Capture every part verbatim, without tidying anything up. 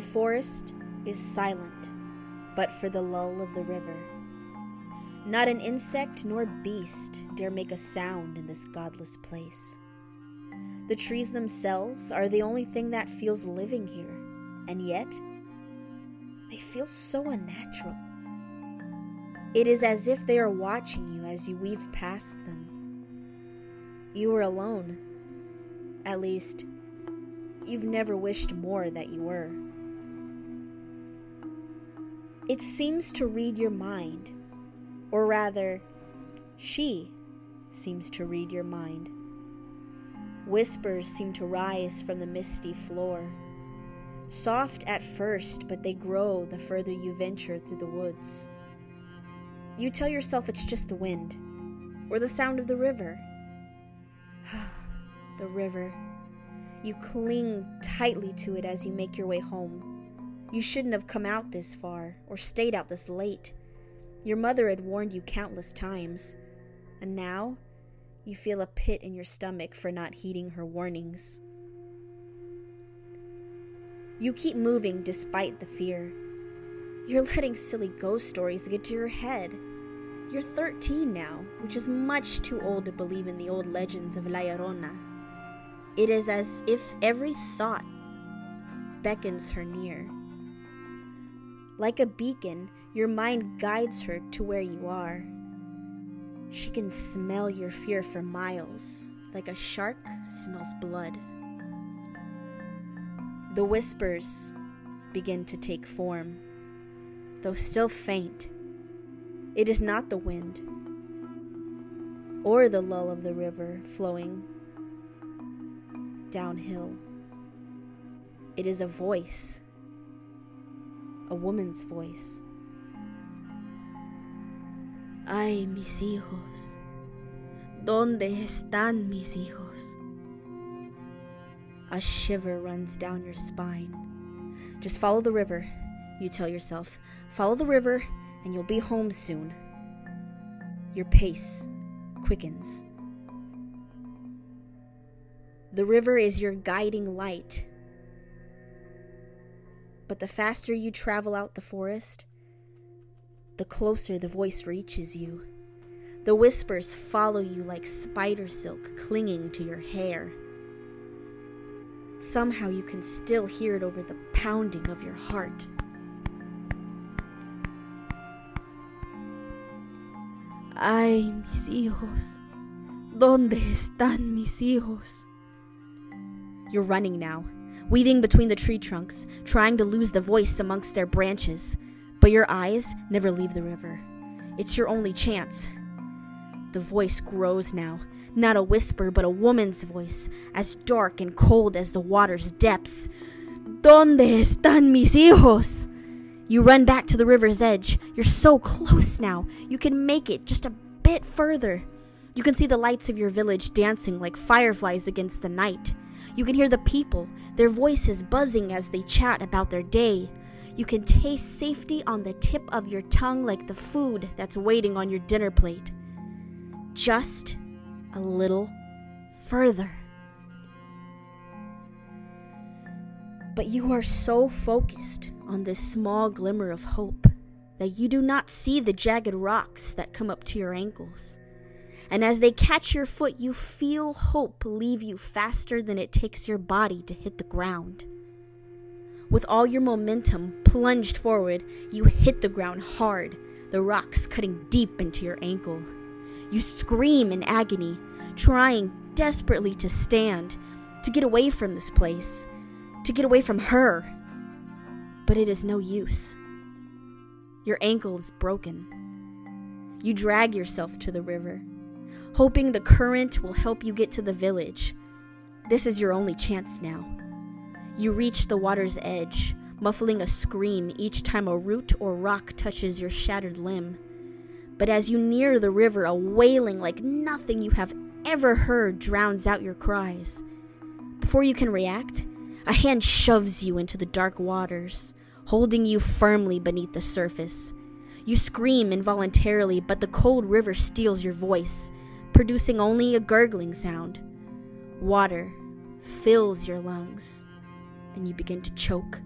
The forest is silent, but for the lull of the river. Not an insect nor beast dare make a sound in this godless place. The trees themselves are the only thing that feels living here, and yet they feel so unnatural. It is as if they are watching you as you weave past them. You are alone. At least, you've never wished more that you were. It seems to read your mind, or rather, she seems to read your mind. Whispers seem to rise from the misty floor. Soft at first, but they grow the further you venture through the woods. You tell yourself it's just the wind, or the sound of the river. The river. You cling tightly to it as you make your way home. You shouldn't have come out this far, or stayed out this late. Your mother had warned you countless times, and now you feel a pit in your stomach for not heeding her warnings. You keep moving despite the fear. You're letting silly ghost stories get to your head. You're thirteen now, which is much too old to believe in the old legends of La Llorona. It is as if every thought beckons her near. Like a beacon, your mind guides her to where you are. She can smell your fear for miles, like a shark smells blood. The whispers begin to take form, though still faint. It is not the wind, or the lull of the river flowing downhill. It is a voice. A woman's voice. Ay, mis hijos, ¿dónde están mis hijos? A shiver runs down your spine. Just follow the river, you tell yourself. Follow the river, and you'll be home soon. Your pace quickens. The river is your guiding light. But the faster you travel out the forest, the closer the voice reaches you. The whispers follow you like spider silk clinging to your hair. Somehow you can still hear it over the pounding of your heart. Ay, mis hijos. ¿Dónde están mis hijos? You're running now, weaving between the tree trunks, trying to lose the voice amongst their branches. But your eyes never leave the river. It's your only chance. The voice grows now, not a whisper, but a woman's voice, as dark and cold as the water's depths. ¿Dónde están mis hijos? You run back to the river's edge. You're so close now. You can make it just a bit further. You can see the lights of your village dancing like fireflies against the night. You can hear the people, their voices buzzing as they chat about their day. You can taste safety on the tip of your tongue like the food that's waiting on your dinner plate. Just a little further. But you are so focused on this small glimmer of hope that you do not see the jagged rocks that come up to your ankles. And as they catch your foot, you feel hope leave you faster than it takes your body to hit the ground. With all your momentum plunged forward, you hit the ground hard, the rocks cutting deep into your ankle. You scream in agony, trying desperately to stand, to get away from this place, to get away from her. But it is no use. Your ankle is broken. You drag yourself to the river, hoping the current will help you get to the village. This is your only chance now. You reach the water's edge, muffling a scream each time a root or rock touches your shattered limb. But as you near the river, a wailing like nothing you have ever heard drowns out your cries. Before you can react, a hand shoves you into the dark waters, holding you firmly beneath the surface. You scream involuntarily, but the cold river steals your voice, producing only a gurgling sound. Water fills your lungs, and you begin to choke.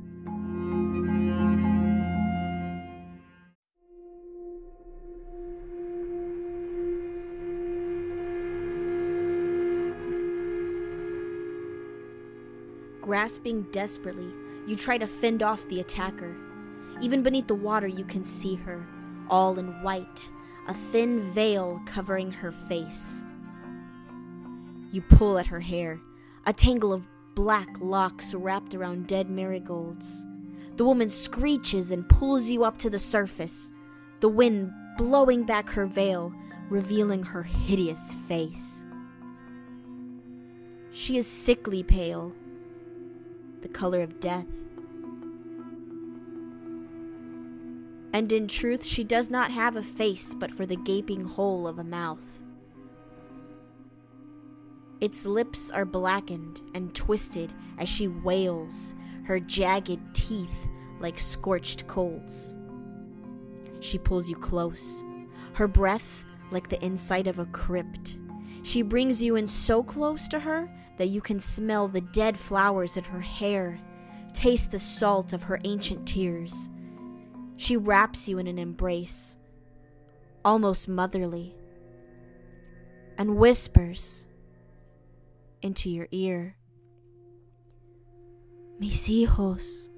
Grasping desperately, you try to fend off the attacker. Even beneath the water you can see her, all in white, a thin veil covering her face. You pull at her hair, a tangle of black locks wrapped around dead marigolds. The woman screeches and pulls you up to the surface, the wind blowing back her veil, revealing her hideous face. She is sickly pale, the color of death. And in truth, she does not have a face but for the gaping hole of a mouth. Its lips are blackened and twisted as she wails, her jagged teeth like scorched coals. She pulls you close, her breath like the inside of a crypt. She brings you in so close to her that you can smell the dead flowers in her hair, taste the salt of her ancient tears. She wraps you in an embrace, almost motherly, and whispers into your ear, "Mis hijos,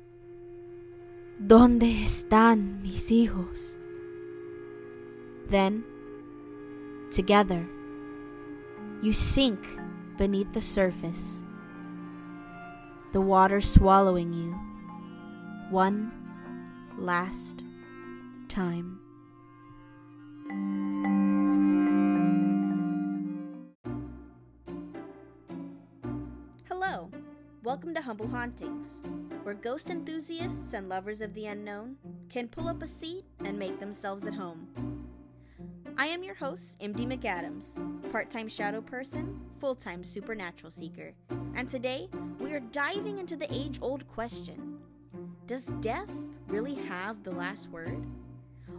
¿dónde están mis hijos?" Then, together, you sink beneath the surface, the water swallowing you one last time. Hello, welcome to Humble Hauntings, where ghost enthusiasts and lovers of the unknown can pull up a seat and make themselves at home. I am your host, M D McAdams, part-time shadow person, full-time supernatural seeker, and today we are diving into the age-old question: does death really have the last word?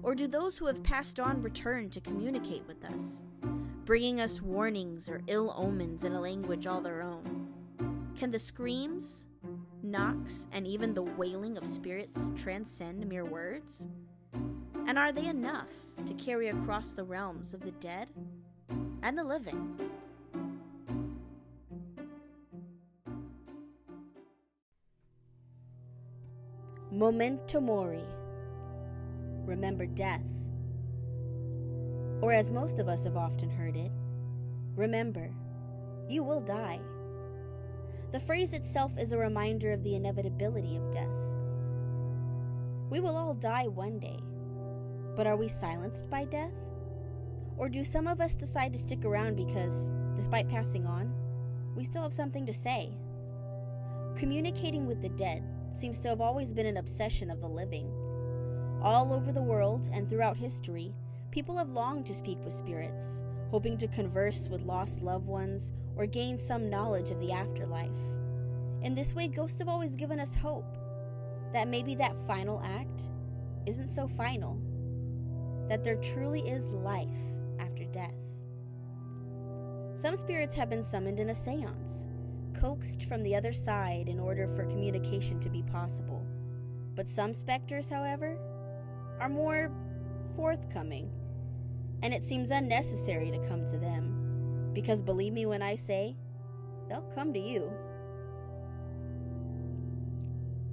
Or do those who have passed on return to communicate with us, bringing us warnings or ill omens in a language all their own? Can the screams, knocks, and even the wailing of spirits transcend mere words? And are they enough to carry across the realms of the dead and the living? Memento mori. Remember death. Or as most of us have often heard it, remember, you will die. The phrase itself is a reminder of the inevitability of death. We will all die one day. But are we silenced by death? Or do some of us decide to stick around because, despite passing on, we still have something to say? Communicating with the dead seems to have always been an obsession of the living. All over the world and throughout history, people have longed to speak with spirits, hoping to converse with lost loved ones or gain some knowledge of the afterlife. In this way, ghosts have always given us hope that maybe that final act isn't so final, that there truly is life after death. Some spirits have been summoned in a seance, coaxed from the other side in order for communication to be possible. But some specters, however, are more forthcoming, and it seems unnecessary to come to them, because believe me when I say, they'll come to you.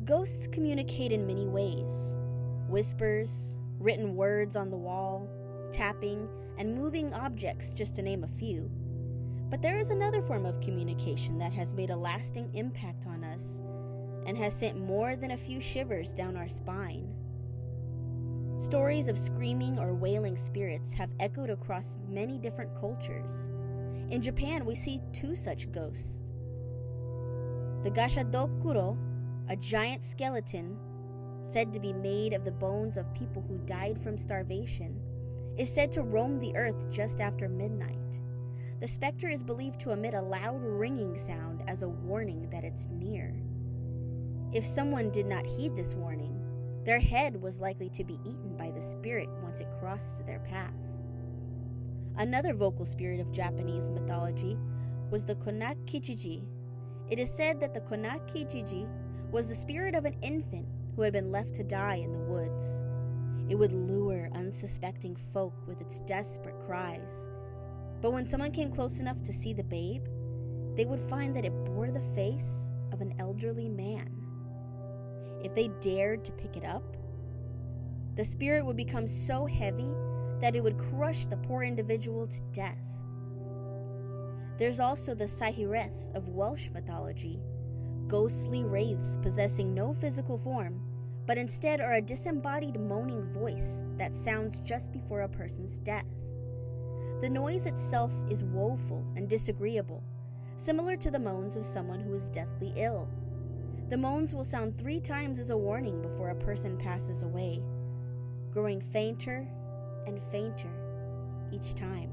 Ghosts communicate in many ways: whispers, written words on the wall, tapping, and moving objects, just to name a few. But there is another form of communication that has made a lasting impact on us and has sent more than a few shivers down our spine. Stories of screaming or wailing spirits have echoed across many different cultures. In Japan, we see two such ghosts: the Gashadokuro, a giant skeleton said to be made of the bones of people who died from starvation, is said to roam the earth just after midnight. The specter is believed to emit a loud ringing sound as a warning that it's near. If someone did not heed this warning, their head was likely to be eaten by the spirit once it crossed their path. Another vocal spirit of Japanese mythology was the Konaki-tsuji. It is said that the Konaki-tsuji was the spirit of an infant who had been left to die in the woods. It would lure unsuspecting folk with its desperate cries. But when someone came close enough to see the babe, they would find that it bore the face of an elderly man. If they dared to pick it up, the spirit would become so heavy that it would crush the poor individual to death. There's also the Sahireth of Welsh mythology, ghostly wraiths possessing no physical form, but instead are a disembodied moaning voice that sounds just before a person's death. The noise itself is woeful and disagreeable, similar to the moans of someone who is deathly ill. The moans will sound three times as a warning before a person passes away, growing fainter and fainter each time.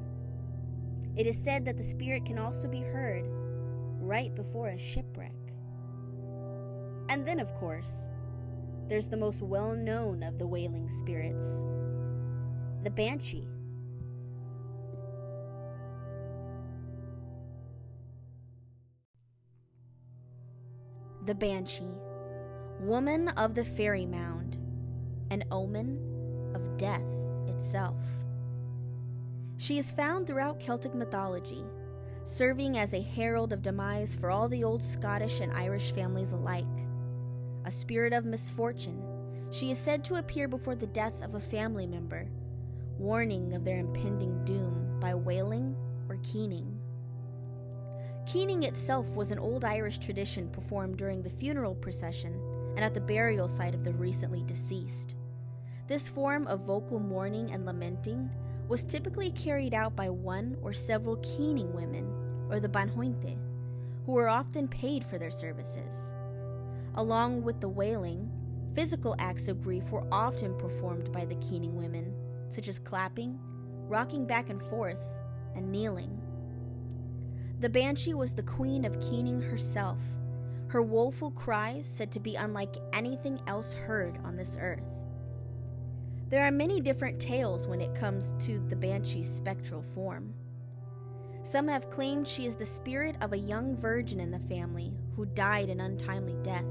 It is said that the spirit can also be heard right before a shipwreck. And then, of course, there's the most well-known of the wailing spirits, the Banshee. The Banshee, woman of the fairy mound, an omen of death itself. She is found throughout Celtic mythology, serving as a herald of demise for all the old Scottish and Irish families alike. A spirit of misfortune, she is said to appear before the death of a family member, warning of their impending doom by wailing or keening. Keening itself was an old Irish tradition performed during the funeral procession and at the burial site of the recently deceased. This form of vocal mourning and lamenting was typically carried out by one or several keening women, or the bean chaointe, who were often paid for their services. Along with the wailing, physical acts of grief were often performed by the keening women, such as clapping, rocking back and forth, and kneeling. The Banshee was the queen of keening herself, her woeful cries said to be unlike anything else heard on this earth. There are many different tales when it comes to the Banshee's spectral form. Some have claimed she is the spirit of a young virgin in the family who died an untimely death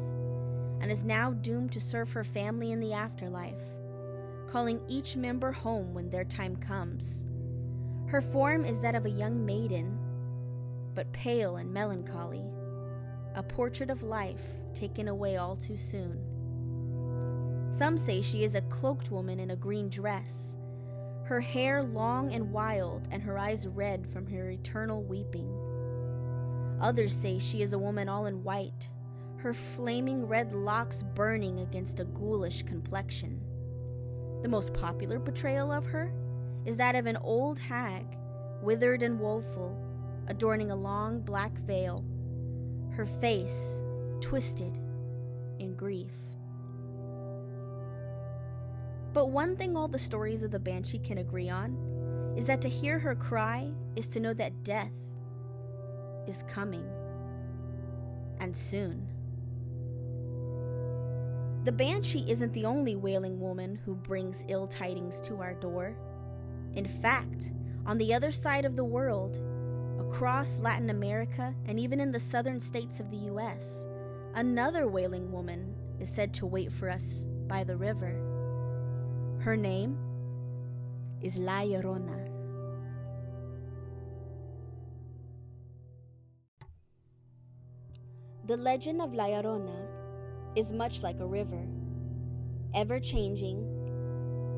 and is now doomed to serve her family in the afterlife, calling each member home when their time comes. Her form is that of a young maiden, but pale and melancholy, a portrait of life taken away all too soon. Some say she is a cloaked woman in a green dress, her hair long and wild, and her eyes red from her eternal weeping. Others say she is a woman all in white, her flaming red locks burning against a ghoulish complexion. The most popular portrayal of her is that of an old hag, withered and woeful, adorning a long black veil, her face twisted in grief. But one thing all the stories of the Banshee can agree on is that to hear her cry is to know that death is coming, and soon. The Banshee isn't the only wailing woman who brings ill tidings to our door. In fact, on the other side of the world, across Latin America and even in the southern states of the U S, another wailing woman is said to wait for us by the river. Her name is La Llorona. The legend of La Llorona is much like a river, ever-changing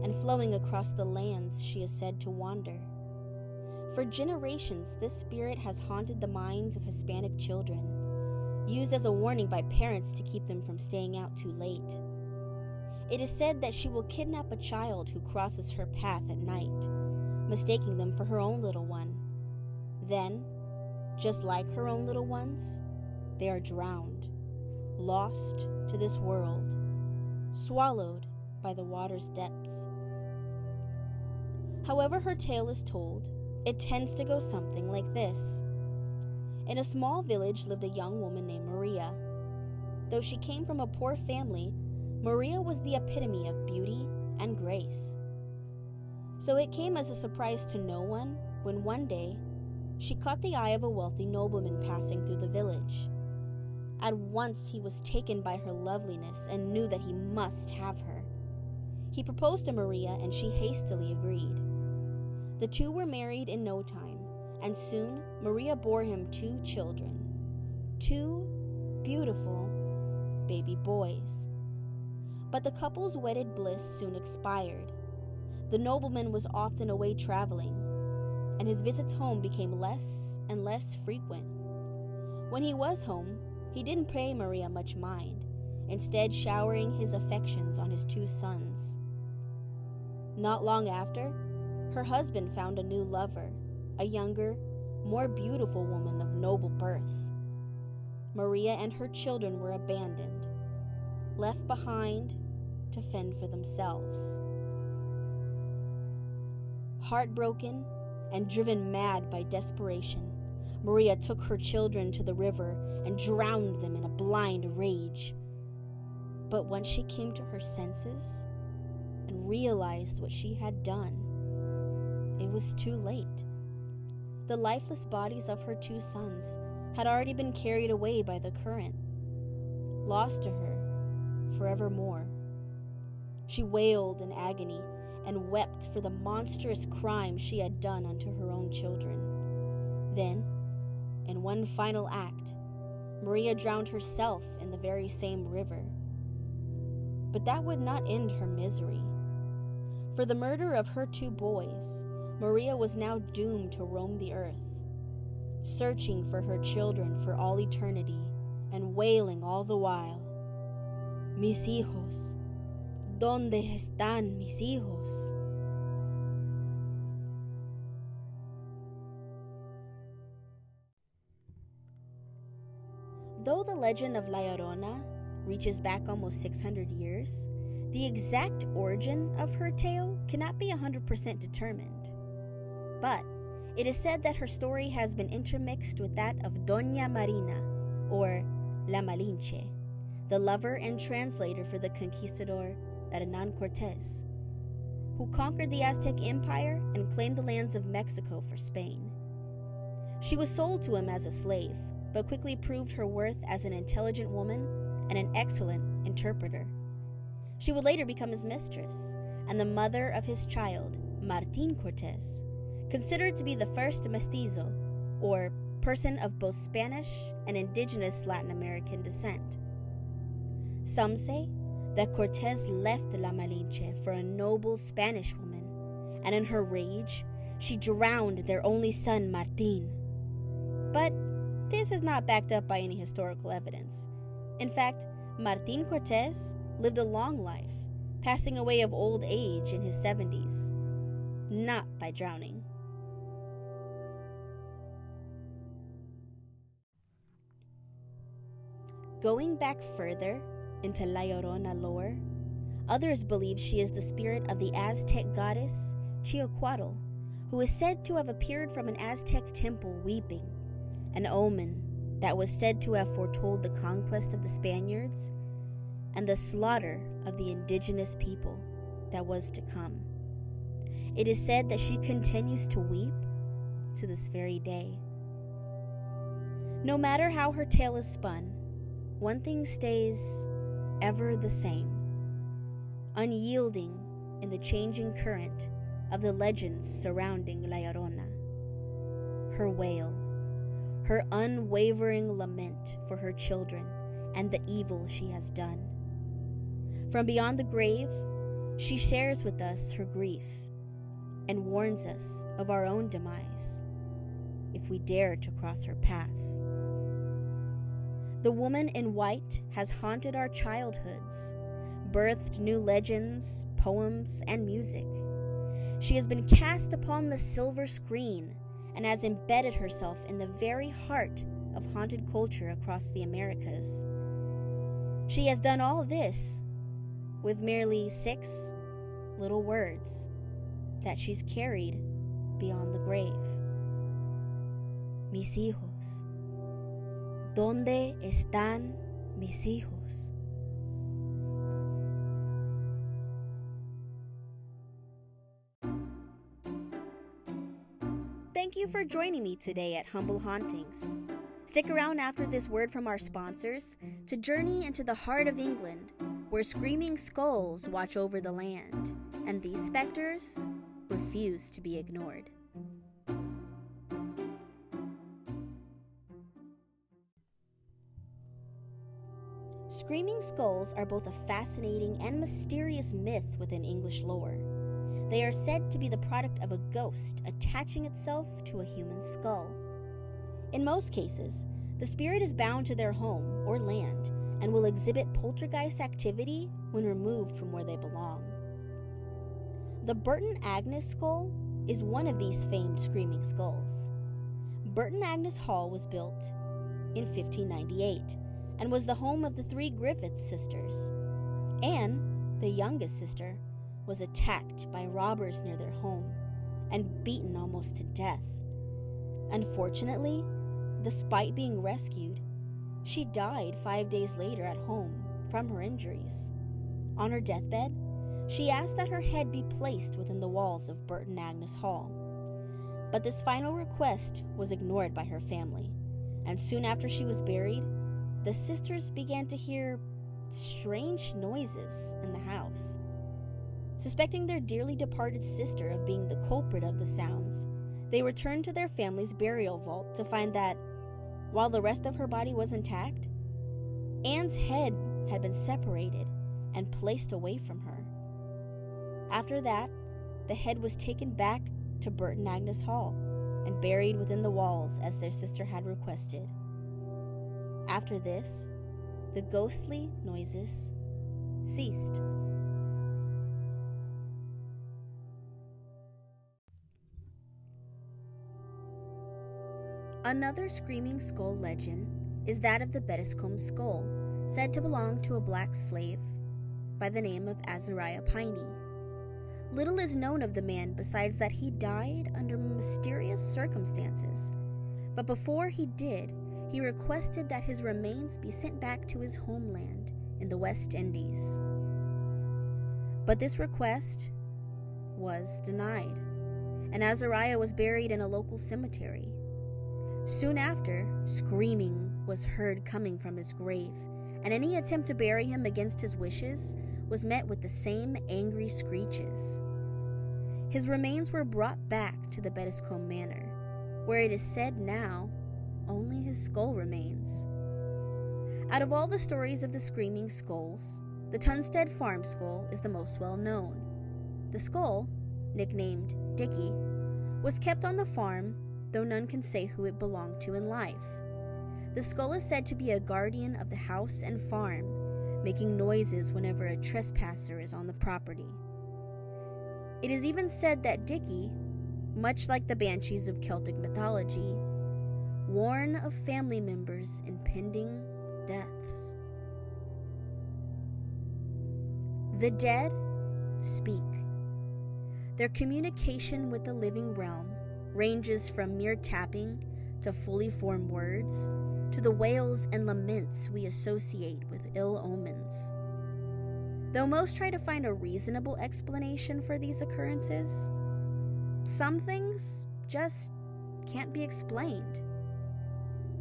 and flowing across the lands she is said to wander. For generations, this spirit has haunted the minds of Hispanic children, used as a warning by parents to keep them from staying out too late. It is said that she will kidnap a child who crosses her path at night, mistaking them for her own little one. Then, just like her own little ones, they are drowned, lost to this world, swallowed by the water's depths. However her tale is told, it tends to go something like this. In a small village lived a young woman named Maria. Though she came from a poor family, Maria was the epitome of beauty and grace. So it came as a surprise to no one when one day she caught the eye of a wealthy nobleman passing through the village. At once he was taken by her loveliness and knew that he must have her. He proposed to Maria and she hastily agreed. The two were married in no time, and soon Maria bore him two children, two beautiful baby boys. But the couple's wedded bliss soon expired. The nobleman was often away traveling, and his visits home became less and less frequent. When he was home, he didn't pay Maria much mind, instead showering his affections on his two sons. Not long after, her husband found a new lover, a younger, more beautiful woman of noble birth. Maria and her children were abandoned, left behind to fend for themselves. Heartbroken and driven mad by desperation, Maria took her children to the river and drowned them in a blind rage. But once she came to her senses and realized what she had done, it was too late. The lifeless bodies of her two sons had already been carried away by the current, lost to her forevermore. She wailed in agony and wept for the monstrous crime she had done unto her own children. Then, in one final act, Maria drowned herself in the very same river. But that would not end her misery. For the murder of her two boys, Maria was now doomed to roam the earth, searching for her children for all eternity and wailing all the while, "Mis hijos, ¿dónde están mis hijos?" Though the legend of La Llorona reaches back almost six hundred years, the exact origin of her tale cannot be one hundred percent determined. But it is said that her story has been intermixed with that of Doña Marina, or La Malinche, the lover and translator for the conquistador Hernán Cortés, who conquered the Aztec Empire and claimed the lands of Mexico for Spain. She was sold to him as a slave, but quickly proved her worth as an intelligent woman and an excellent interpreter. She would later become his mistress, and the mother of his child, Martín Cortés, considered to be the first mestizo, or person of both Spanish and indigenous Latin American descent. Some say that Cortés left La Malinche for a noble Spanish woman, and in her rage, she drowned their only son, Martín. But this is not backed up by any historical evidence. In fact, Martín Cortés lived a long life, passing away of old age in his seventies, not by drowning. Going back further into La Llorona lore, others believe she is the spirit of the Aztec goddess Cihuacóatl, who is said to have appeared from an Aztec temple weeping, an omen that was said to have foretold the conquest of the Spaniards and the slaughter of the indigenous people that was to come. It is said that she continues to weep to this very day. No matter how her tale is spun, one thing stays ever the same, unyielding in the changing current of the legends surrounding La Llorona: her wail, her unwavering lament for her children and the evil she has done. From beyond the grave, she shares with us her grief and warns us of our own demise if we dare to cross her path. The woman in white has haunted our childhoods, birthed new legends, poems, and music. She has been cast upon the silver screen and has embedded herself in the very heart of haunted culture across the Americas. She has done all this with merely six little words that she's carried beyond the grave. Mis hijos. ¿Dónde están mis hijos? Thank you for joining me today at Humble Hauntings. Stick around after this word from our sponsors to journey into the heart of England, where screaming skulls watch over the land, and these specters refuse to be ignored. Screaming skulls are both a fascinating and mysterious myth within English lore. They are said to be the product of a ghost attaching itself to a human skull. In most cases, the spirit is bound to their home or land and will exhibit poltergeist activity when removed from where they belong. The Burton Agnes skull is one of these famed screaming skulls. Burton Agnes Hall was built in fifteen ninety-eight and was the home of the three Griffith sisters. Anne, the youngest sister, was attacked by robbers near their home and beaten almost to death. Unfortunately, despite being rescued, she died five days later at home from her injuries. On her deathbed, she asked that her head be placed within the walls of Burton Agnes Hall. But this final request was ignored by her family, and soon after she was buried, the sisters began to hear strange noises in the house. Suspecting their dearly departed sister of being the culprit of the sounds, they returned to their family's burial vault to find that, while the rest of her body was intact, Anne's head had been separated and placed away from her. After that, the head was taken back to Burton Agnes Hall and buried within the walls as their sister had requested. After this, the ghostly noises ceased. Another screaming skull legend is that of the Betiscombe skull, said to belong to a black slave by the name of Azariah Piney. Little is known of the man besides that he died under mysterious circumstances, but before he did, he requested that his remains be sent back to his homeland in the West Indies. But this request was denied, and Azariah was buried in a local cemetery. Soon after, screaming was heard coming from his grave, and any attempt to bury him against his wishes was met with the same angry screeches. His remains were brought back to the Betiscombe Manor, where it is said now only his skull remains. Out of all the stories of the screaming skulls, the Tunstead Farm skull is the most well known. The skull, nicknamed Dickie, was kept on the farm, though none can say who it belonged to in life. The skull is said to be a guardian of the house and farm, making noises whenever a trespasser is on the property. It is even said that Dickie, much like the banshees of Celtic mythology, warn of family members' impending deaths. The dead speak. Their communication with the living realm ranges from mere tapping to fully formed words to the wails and laments we associate with ill omens. Though most try to find a reasonable explanation for these occurrences, some things just can't be explained.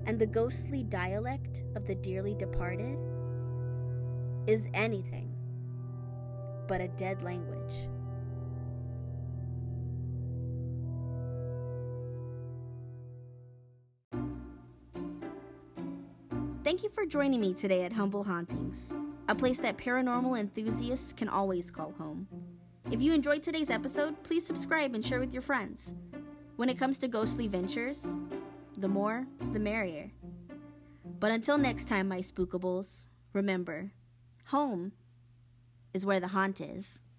And the ghostly dialect of the dearly departed is anything but a dead language. Thank you for joining me today at Humble Hauntings, a place that paranormal enthusiasts can always call home. If you enjoyed today's episode, please subscribe and share with your friends. When it comes to ghostly ventures, the more, the merrier. But until next time, my spookables, remember, home is where the haunt is.